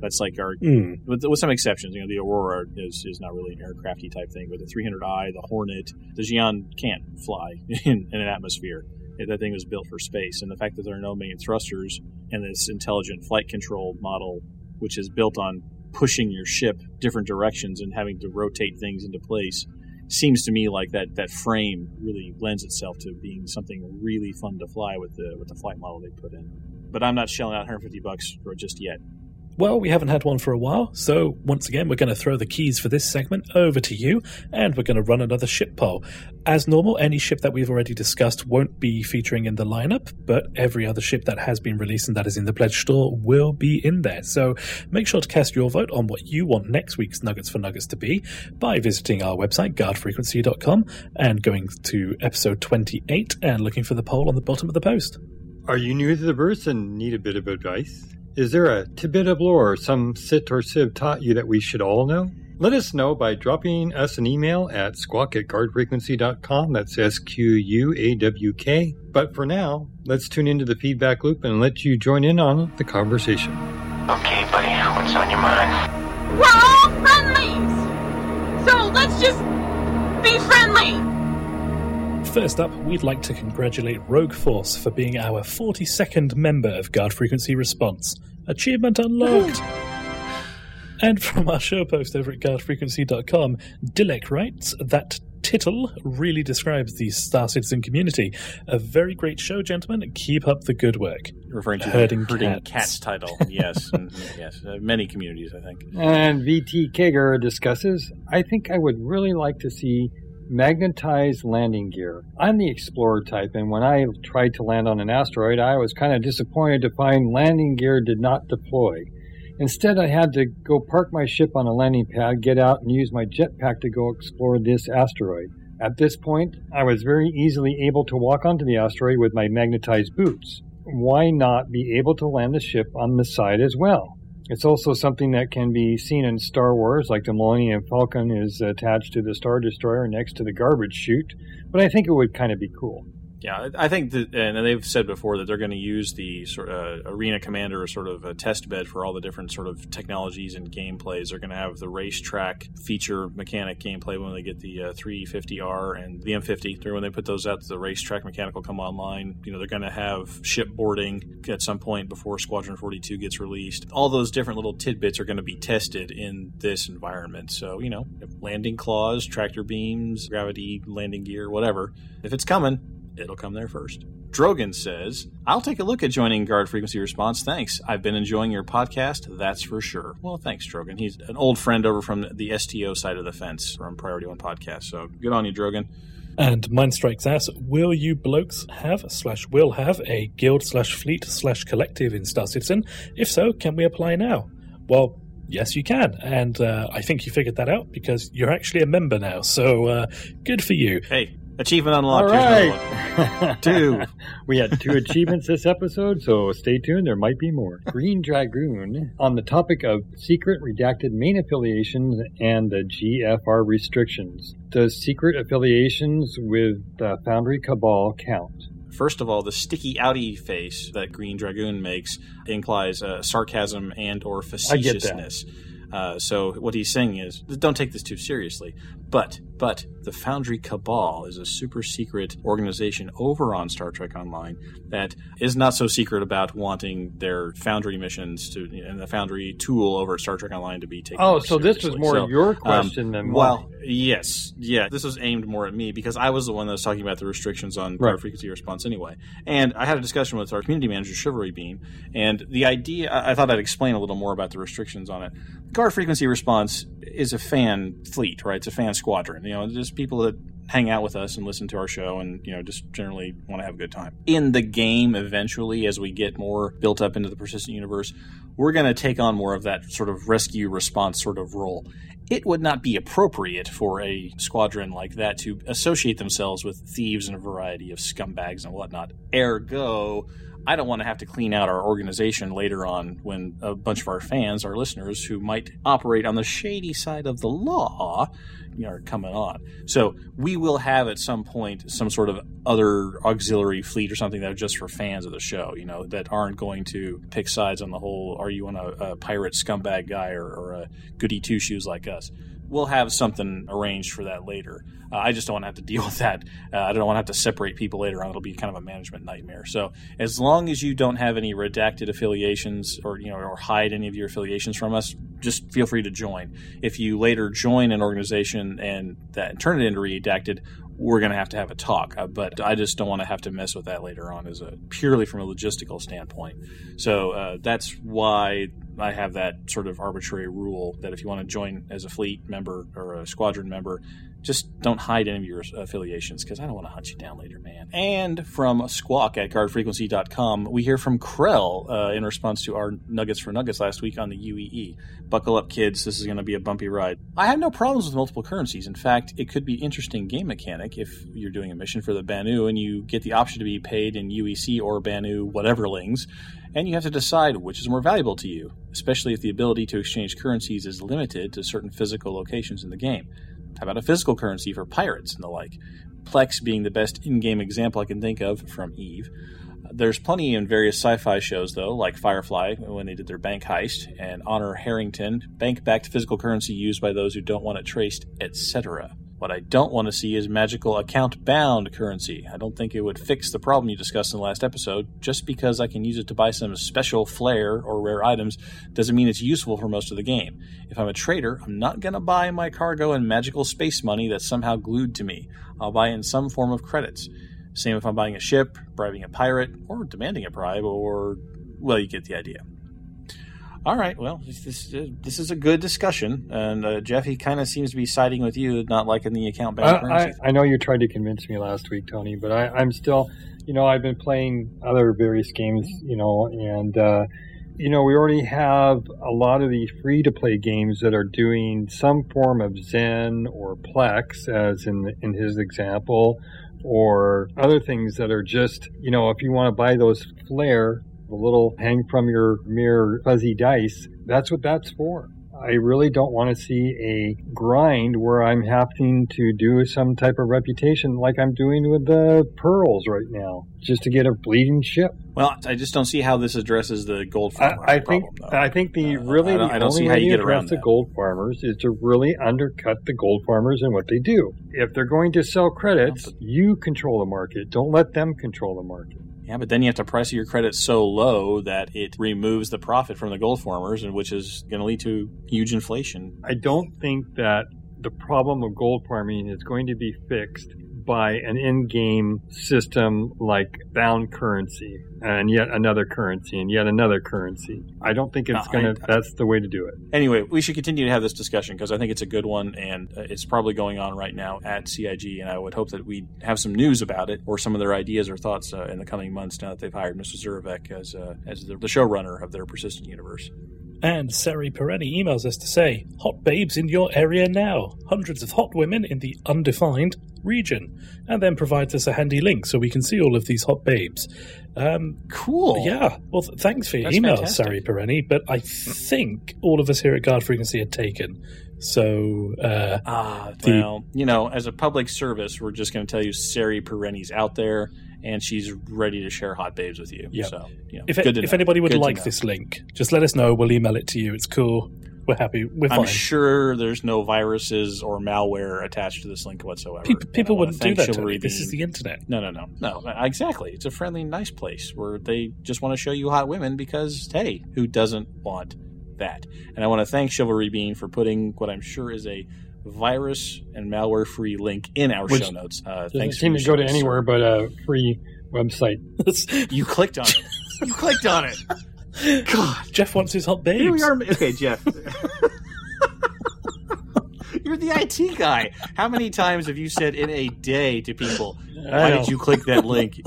That's like our with some exceptions. You know, the Aurora is not really an aircrafty type thing, but the 300i, the Hornet, the Xi'an can't fly in an atmosphere. That thing was built for space, and the fact that there are no main thrusters and this intelligent flight control model, which is built on pushing your ship different directions and having to rotate things into place, seems to me like that frame really lends itself to being something really fun to fly with the flight model they put in. But I'm not shelling out $150 for it just yet. Well, we haven't had one for a while, so once again, we're going to throw the keys for this segment over to you, and we're going to run another ship poll. As normal, any ship that we've already discussed won't be featuring in the lineup, but every other ship that has been released and that is in the pledge store will be in there. So make sure to cast your vote on what you want next week's Nuggets for Nuggets to be by visiting our website, guardfrequency.com, and going to episode 28 and looking for the poll on the bottom of the post. Are you new to the verse and need a bit of advice? Is there a tidbit of lore some Sit or Civ taught you that we should all know? Let us know by dropping us an email at squawk@guardfrequency.com. That's SQUAWK. But for now, let's tune into the feedback loop and let you join in on the conversation. Okay, buddy, what's on your mind? We're all friendlies! So let's just be friendly! First up, we'd like to congratulate Rogue Force for being our 42nd member of Guard Frequency Response. Achievement unlocked! And from our show post over at guardfrequency.com, Dilek writes that Tittle really describes the Star Citizen community. A very great show, gentlemen. Keep up the good work. Referring to Herding Cats title, yes. Yes, many communities, I think. And VT Kager discusses, I think I would really like to see magnetized landing gear. I'm the explorer type, and when I tried to land on an asteroid, I was kind of disappointed to find landing gear did not deploy. Instead, I had to go park my ship on a landing pad, get out, and use my jetpack to go explore this asteroid. At this point, I was very easily able to walk onto the asteroid with my magnetized boots. Why not be able to land the ship on the side as well? It's also something that can be seen in Star Wars, like the Millennium Falcon is attached to the Star Destroyer next to the garbage chute, but I think it would kind of be cool. Yeah, I think that, and they've said before that they're going to use the Arena Commander as sort of a test bed for all the different sort of technologies and gameplays. They're going to have the racetrack feature mechanic gameplay when they get the 350R and the M50. When they put those out, the racetrack mechanic will come online. You know, they're going to have ship boarding at some point before Squadron 42 gets released. All those different little tidbits are going to be tested in this environment. So, you know, landing claws, tractor beams, gravity, landing gear, whatever. If it's coming, it'll come there first. Drogan says, I'll take a look at joining Guard Frequency Response. Thanks. I've been enjoying your podcast, that's for sure. Well, thanks, Drogan. He's an old friend over from the STO side of the fence from Priority One Podcast. So good on you, Drogan. And Mine Strikes Ass, will you blokes have a guild /fleet/collective in Star Citizen? If so, can we apply now? Well, yes, you can. And I think you figured that out because you're actually a member now. So good for you. Hey, achievement unlocked. All right. Two. We had 2 achievements this episode, so stay tuned. There might be more. Green Dragoon, on the topic of secret redacted main affiliations and the GFR restrictions. Does secret affiliations with the Foundry Cabal count? First of all, the sticky outy face that Green Dragoon makes implies sarcasm and or facetiousness. I get that. So what he's saying is, don't take this too seriously, but the Foundry Cabal is a super secret organization over on Star Trek Online that is not so secret about wanting their Foundry missions and the Foundry tool over at Star Trek Online to be taken seriously. This was more your question than mine. Well, yes. Yeah, this was aimed more at me because I was the one that was talking about the restrictions on Guard Frequency Response anyway. And I had a discussion with our community manager, Chivalry Bean, and the idea, I thought I'd explain a little more about the restrictions on it. Guard Frequency Response is a fan fleet, right? It's a fan squadron. You know, just people that hang out with us and listen to our show and, you know, just generally want to have a good time. In the game, eventually, as we get more built up into the persistent universe, we're going to take on more of that sort of rescue response sort of role. It would not be appropriate for a squadron like that to associate themselves with thieves and a variety of scumbags and whatnot. Ergo, I don't want to have to clean out our organization later on when a bunch of our fans, our listeners, who might operate on the shady side of the law, are coming on. So we will have at some point some sort of other auxiliary fleet or something that are just for fans of the show, that aren't going to pick sides on the whole, are you on a pirate scumbag guy or a goody two-shoes like us? We'll have something arranged for that later. I just don't want to have to deal with that. I don't want to have to separate people later on. It'll be kind of a management nightmare. So as long as you don't have any redacted affiliations or hide any of your affiliations from us, just feel free to join. If you later join an organization and that turn it into redacted, we're going to have a talk. But I just don't want to have to mess with that later on as purely from a logistical standpoint. So that's why I have that sort of arbitrary rule that if you want to join as a fleet member or a squadron member, just don't hide any of your affiliations because I don't want to hunt you down later, man. And from squawk@guardfrequency.com, we hear from Krell in response to our Nuggets for Nuggets last week on the UEE. Buckle up, kids. This is going to be a bumpy ride. I have no problems with multiple currencies. In fact, it could be interesting game mechanic if you're doing a mission for the Banu and you get the option to be paid in UEC or Banu whateverlings, and you have to decide which is more valuable to you, especially if the ability to exchange currencies is limited to certain physical locations in the game. How about a physical currency for pirates and the like? Plex being the best in-game example I can think of from Eve. There's plenty in various sci-fi shows, though, like Firefly, when they did their bank heist, and Honor Harrington, bank-backed physical currency used by those who don't want it traced, etc. What I don't want to see is magical account-bound currency. I don't think it would fix the problem you discussed in the last episode. Just because I can use it to buy some special flair or rare items doesn't mean it's useful for most of the game. If I'm a trader, I'm not going to buy my cargo in magical space money that's somehow glued to me. I'll buy in some form of credits. Same if I'm buying a ship, bribing a pirate, or demanding a bribe, or... well, you get the idea. All right, well, this is a good discussion, and Jeff, he kind of seems to be siding with you, not liking the account-bound currency. I know you tried to convince me last week, Tony, but I'm still, I've been playing other various games, and, we already have a lot of the free-to-play games that are doing some form of Zen or Plex, as in his example, or other things that are just, if you want to buy those flair, the little hang from your mirror fuzzy dice, that's what that's for. I really don't want to see a grind where I'm having to do some type of reputation like I'm doing with the pearls right now, just to get a bleeding ship. Well, I just don't see how this addresses the gold farmer problem, though. I think the only way you address the gold farmers is to really undercut the gold farmers and what they do. If they're going to sell credits, you control the market. Don't let them control the market. Yeah, but then you have to price your credit so low that it removes the profit from the gold farmers, and which is going to lead to huge inflation. I don't think that the problem of gold farming is going to be fixed by an in-game system like bound currency and yet another currency and yet another currency. I don't think it's that's the way to do it. Anyway, we should continue to have this discussion because I think it's a good one, and it's probably going on right now at CIG, and I would hope that we have some news about it or some of their ideas or thoughts in the coming months now that they've hired Mr. Zurovec as the showrunner of their Persistent Universe. And Sari Peretti emails us to say, hot babes in your area now. Hundreds of hot women in the undefined region. And then provides us a handy link so we can see all of these hot babes. Cool. Yeah. Well, thanks for your email, Sari Peretti. But I think all of us here at Guard Frequency had taken. So, as a public service, we're just going to tell you Sari Perenni's out there. And she's ready to share hot babes with you. Yep. So, if anybody would like this link, just let us know. We'll email it to you. It's cool. We're happy. We're fine. I'm sure there's no viruses or malware attached to this link whatsoever. People wouldn't do that to me. This is the internet. No. Exactly. It's a friendly, nice place where they just want to show you hot women because, hey, who doesn't want that? And I want to thank Chivalry Bean for putting what I'm sure is a virus and malware-free link in our show notes. Thanks. Doesn't seem to go to anywhere but a free website. You clicked on it. You clicked on it. God, Jeff wants his hot babes. Here we are. Okay, Jeff. You're the IT guy. How many times have you said in a day to people, "Why did you click that link?"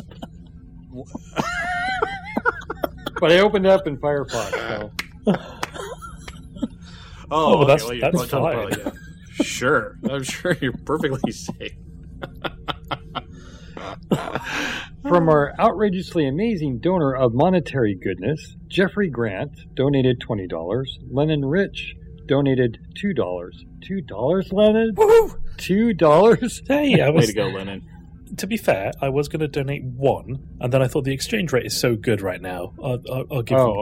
But I opened up in Firefox. So. Oh, that's okay. Well, that's fine. Probably, yeah. Sure. I'm sure you're perfectly safe. From our outrageously amazing donor of monetary goodness, Jeffrey Grant donated $20. Lennon Rich donated $2. $2, Lennon? Woo! $2? Hey, way to go, Lennon. To be fair, I was going to donate $1, and then I thought the exchange rate is so good right now. I'll give them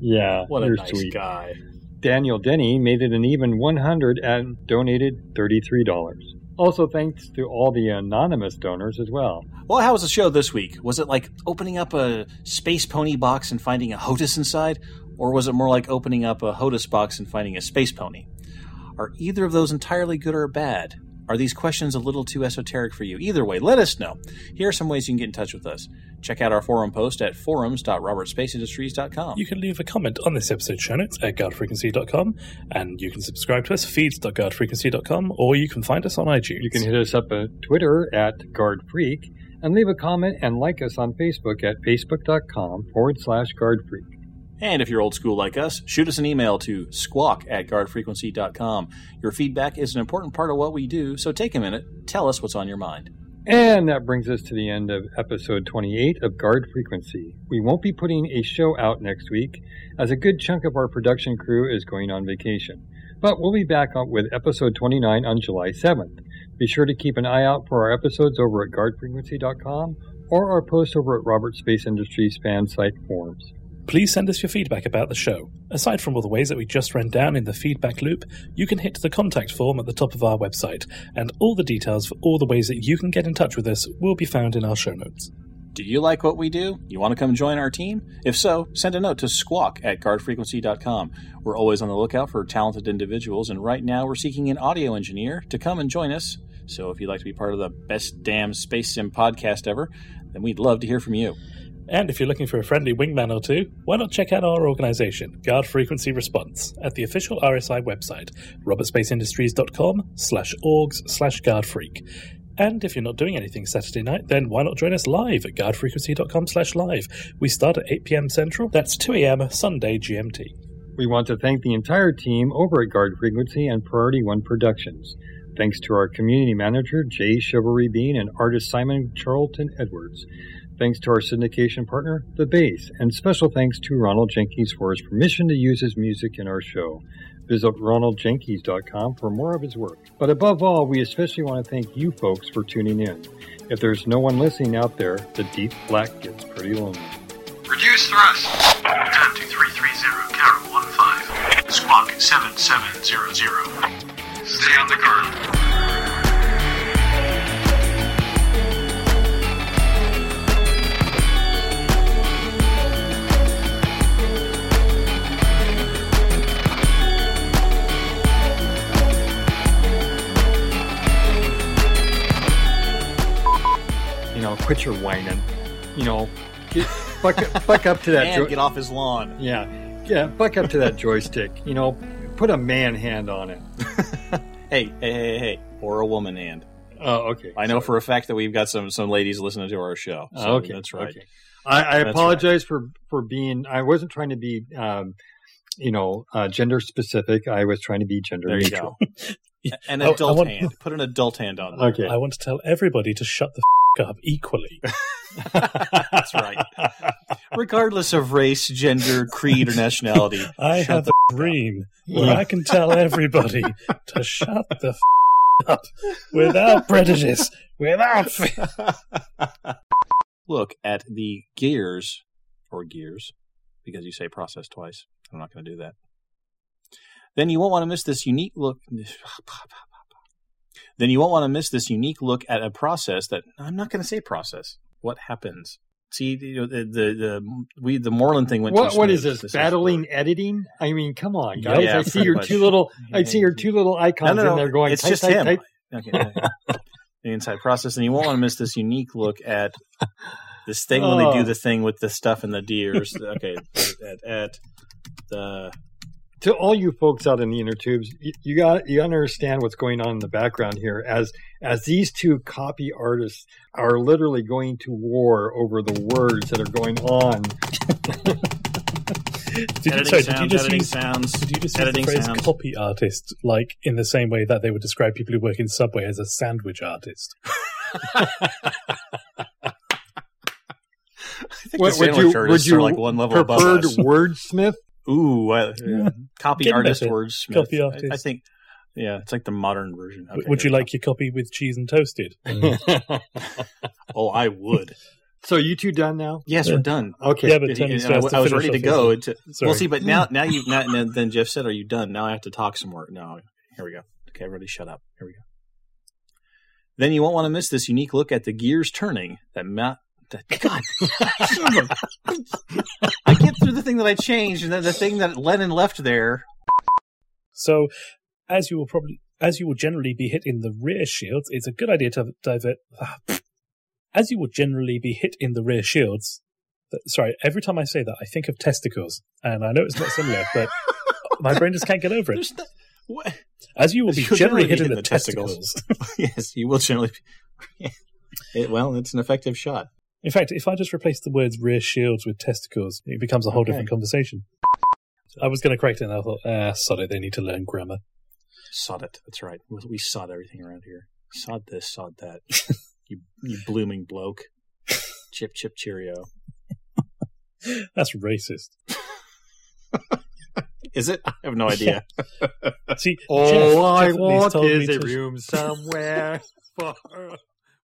$2. Yeah. What a nice guy. Daniel Denny made it an even 100 and donated $33. Also, thanks to all the anonymous donors as well. Well, how was the show this week? Was it like opening up a space pony box and finding a HOTUS inside? Or was it more like opening up a HOTUS box and finding a space pony? Are either of those entirely good or bad? Are these questions a little too esoteric for you? Either way, let us know. Here are some ways you can get in touch with us. Check out our forum post at forums.robertspaceindustries.com. You can leave a comment on this episode's show notes at guardfrequency.com, and you can subscribe to us, feeds.guardfrequency.com, or you can find us on iTunes. You can hit us up at Twitter at guardfreak, and leave a comment and like us on Facebook at facebook.com/guardfreak. And if you're old school like us, shoot us an email to squawk@guardfrequency.com. Your feedback is an important part of what we do, so take a minute, tell us what's on your mind. And that brings us to the end of episode 28 of Guard Frequency. We won't be putting a show out next week, as a good chunk of our production crew is going on vacation. But we'll be back up with episode 29 on July 7th. Be sure to keep an eye out for our episodes over at guardfrequency.com or our posts over at Roberts Space Industries fan site forums. Please send us your feedback about the show. Aside from all the ways that we just ran down in the feedback loop, you can hit the contact form at the top of our website, and all the details for all the ways that you can get in touch with us will be found in our show notes. Do you like what we do? You want to come join our team? If so, send a note to squawk@guardfrequency.com. We're always on the lookout for talented individuals, and right now we're seeking an audio engineer to come and join us. So if you'd like to be part of the best damn space sim podcast ever, then we'd love to hear from you. And if you're looking for a friendly wingman or two, why not check out our organization, Guard Frequency Response, at the official RSI website, robertspaceindustries.com/orgs/guardfreak. And if you're not doing anything Saturday night, then why not join us live at guardfrequency.com/live? We start at 8 p.m. Central. That's 2 a.m. Sunday GMT. We want to thank the entire team over at Guard Frequency and Priority One Productions. Thanks to our community manager, Jay Chivalry Bean, and artist Simon Charlton Edwards. Thanks to our syndication partner, The Bass, and special thanks to Ronald Jenkins for his permission to use his music in our show. Visit ronaldjenkins.com for more of his work. But above all, we especially want to thank you folks for tuning in. If there's no one listening out there, the deep black gets pretty lonely. Reduce thrust. Turn to 330, carol 15. Squawk 7700. Stay on the guard. quit your whining. You know, buck up to that. And get off his lawn. Yeah, buck up to that joystick. You know, put a man hand on it. hey, or a woman hand. Oh, okay. I know for a fact that we've got some ladies listening to our show. So okay, that's right. Okay. I apologize for being. I wasn't trying to be, gender specific. I was trying to be gender neutral. An adult hand. Put an adult hand on it. Okay. I want to tell everybody to shut the f*** up equally. That's right. Regardless of race, gender, creed, or nationality. I have a dream where I can tell everybody to shut the f*** up without prejudice, without fear. Look at the gears, because you say process twice. I'm not going to do that. Then you won't want to miss this unique look at a process that I'm not going to say process. What happens? See, the Morland thing went. What is this? Battling editing? I mean, come on, guys! Yeah, I see your two little icons in there going. It's just him. Okay. The inside process, and you won't want to miss this unique look at this thing when they do the thing with the stuff and the deers. Okay, at the. To all you folks out in the inner tubes, you understand what's going on in the background here as these two copy artists are literally going to war over the words that are going on. Did you just use the phrase copy artist, like in the same way that they would describe people who work in Subway as a sandwich artist? I think what, sandwich artists are like one level above us. Wordsmith? Ooh, copy artist wordsmith. Copy artist. I think, it's like the modern version. Okay, would you like your copy with cheese and toasted? Oh, I would. So are you two done now? Yes, we're done. Okay. Yeah, but I was ready to go. We'll see, but now you've not, and then Jeff said, are you done? Now I have to talk some more. No, here we go. Okay, everybody shut up. Here we go. Then you won't want to miss this unique look at the gears turning that Matt. God, I get through the thing that I changed and then the thing that Lennon left there. So, as you will generally be hit in the rear shields, it's a good idea to divert. As you will generally be hit in the rear shields. Sorry, every time I say that, I think of testicles, and I know it's not similar, but my brain just can't get over it. As you will be generally hit in the testicles. Yes, you will generally. Well, it's an effective shot. In fact, if I just replace the words rear shields with testicles, it becomes a whole different conversation. I was going to correct it, and I thought, sod it, they need to learn grammar. Sod it, that's right. We sod everything around here. Sod this, sod that. you blooming bloke. Chip, chip, cheerio. That's racist. Is it? I have no idea. See, all Jeff I want is a room somewhere far